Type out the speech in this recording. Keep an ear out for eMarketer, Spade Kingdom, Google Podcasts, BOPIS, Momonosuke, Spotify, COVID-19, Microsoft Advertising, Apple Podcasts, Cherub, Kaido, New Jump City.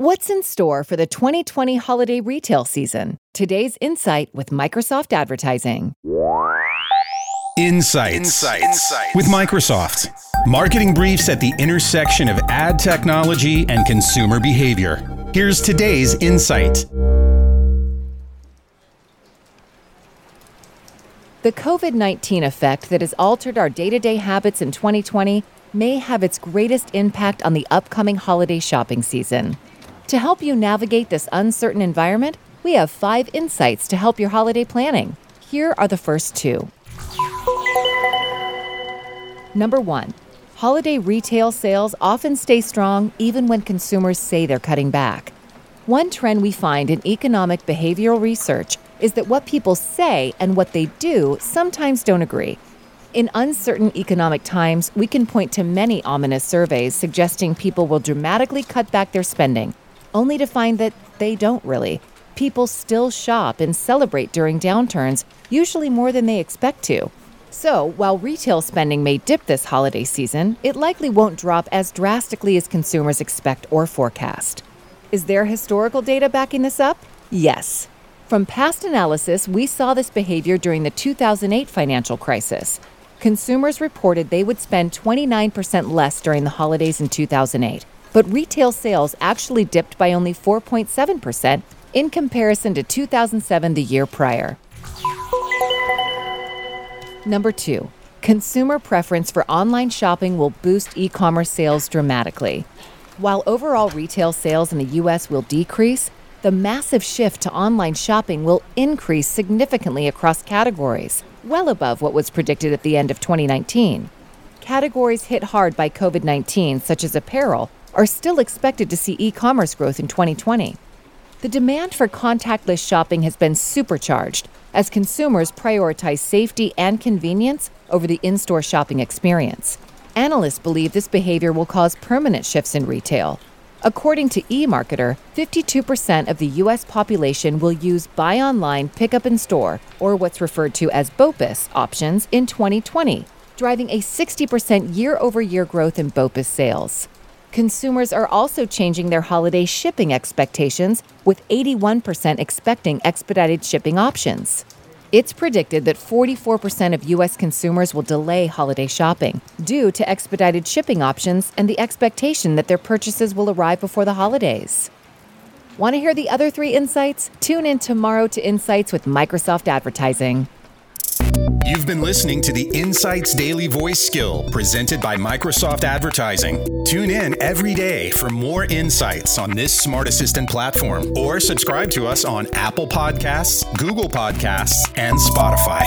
What's in store for the 2020 holiday retail season? Today's Insight with Microsoft Advertising. Insights with Microsoft. Marketing briefs at the intersection of ad technology and consumer behavior. Here's today's Insight. The COVID-19 effect that has altered our day-to-day habits in 2020 may have its greatest impact on the upcoming holiday shopping season. To help you navigate this uncertain environment, we have 5 insights to help your holiday planning. Here are the first 2. Number 1, holiday retail sales often stay strong even when consumers say they're cutting back. One trend we find in economic behavioral research is that what people say and what they do sometimes don't agree. In uncertain economic times, we can point to many ominous surveys suggesting people will dramatically cut back their spending, only to find that they don't really. People still shop and celebrate during downturns, usually more than they expect to. So, while retail spending may dip this holiday season, it likely won't drop as drastically as consumers expect or forecast. Is there historical data backing this up? Yes. From past analysis, we saw this behavior during the 2008 financial crisis. Consumers reported they would spend 29% less during the holidays in 2008. But retail sales actually dipped by only 4.7% in comparison to 2007, the year prior. Number 2, consumer preference for online shopping will boost e-commerce sales dramatically. While overall retail sales in the U.S. will decrease, the massive shift to online shopping will increase significantly across categories, well above what was predicted at the end of 2019. Categories hit hard by COVID-19, such as apparel, are still expected to see e-commerce growth in 2020. The demand for contactless shopping has been supercharged as consumers prioritize safety and convenience over the in-store shopping experience. Analysts believe this behavior will cause permanent shifts in retail. According to eMarketer, 52% of the U.S. population will use buy online, pick up in store, or what's referred to as BOPIS options in 2020, driving a 60% year-over-year growth in BOPIS sales. Consumers are also changing their holiday shipping expectations, with 81% expecting expedited shipping options. It's predicted that 44% of U.S. consumers will delay holiday shopping due to expedited shipping options and the expectation that their purchases will arrive before the holidays. Want to hear the other 3 insights? Tune in tomorrow to Insights with Microsoft Advertising. You've been listening to the Insights Daily Voice Skill presented by Microsoft Advertising. Tune in every day for more insights on this smart assistant platform, or subscribe to us on Apple Podcasts, Google Podcasts, and Spotify.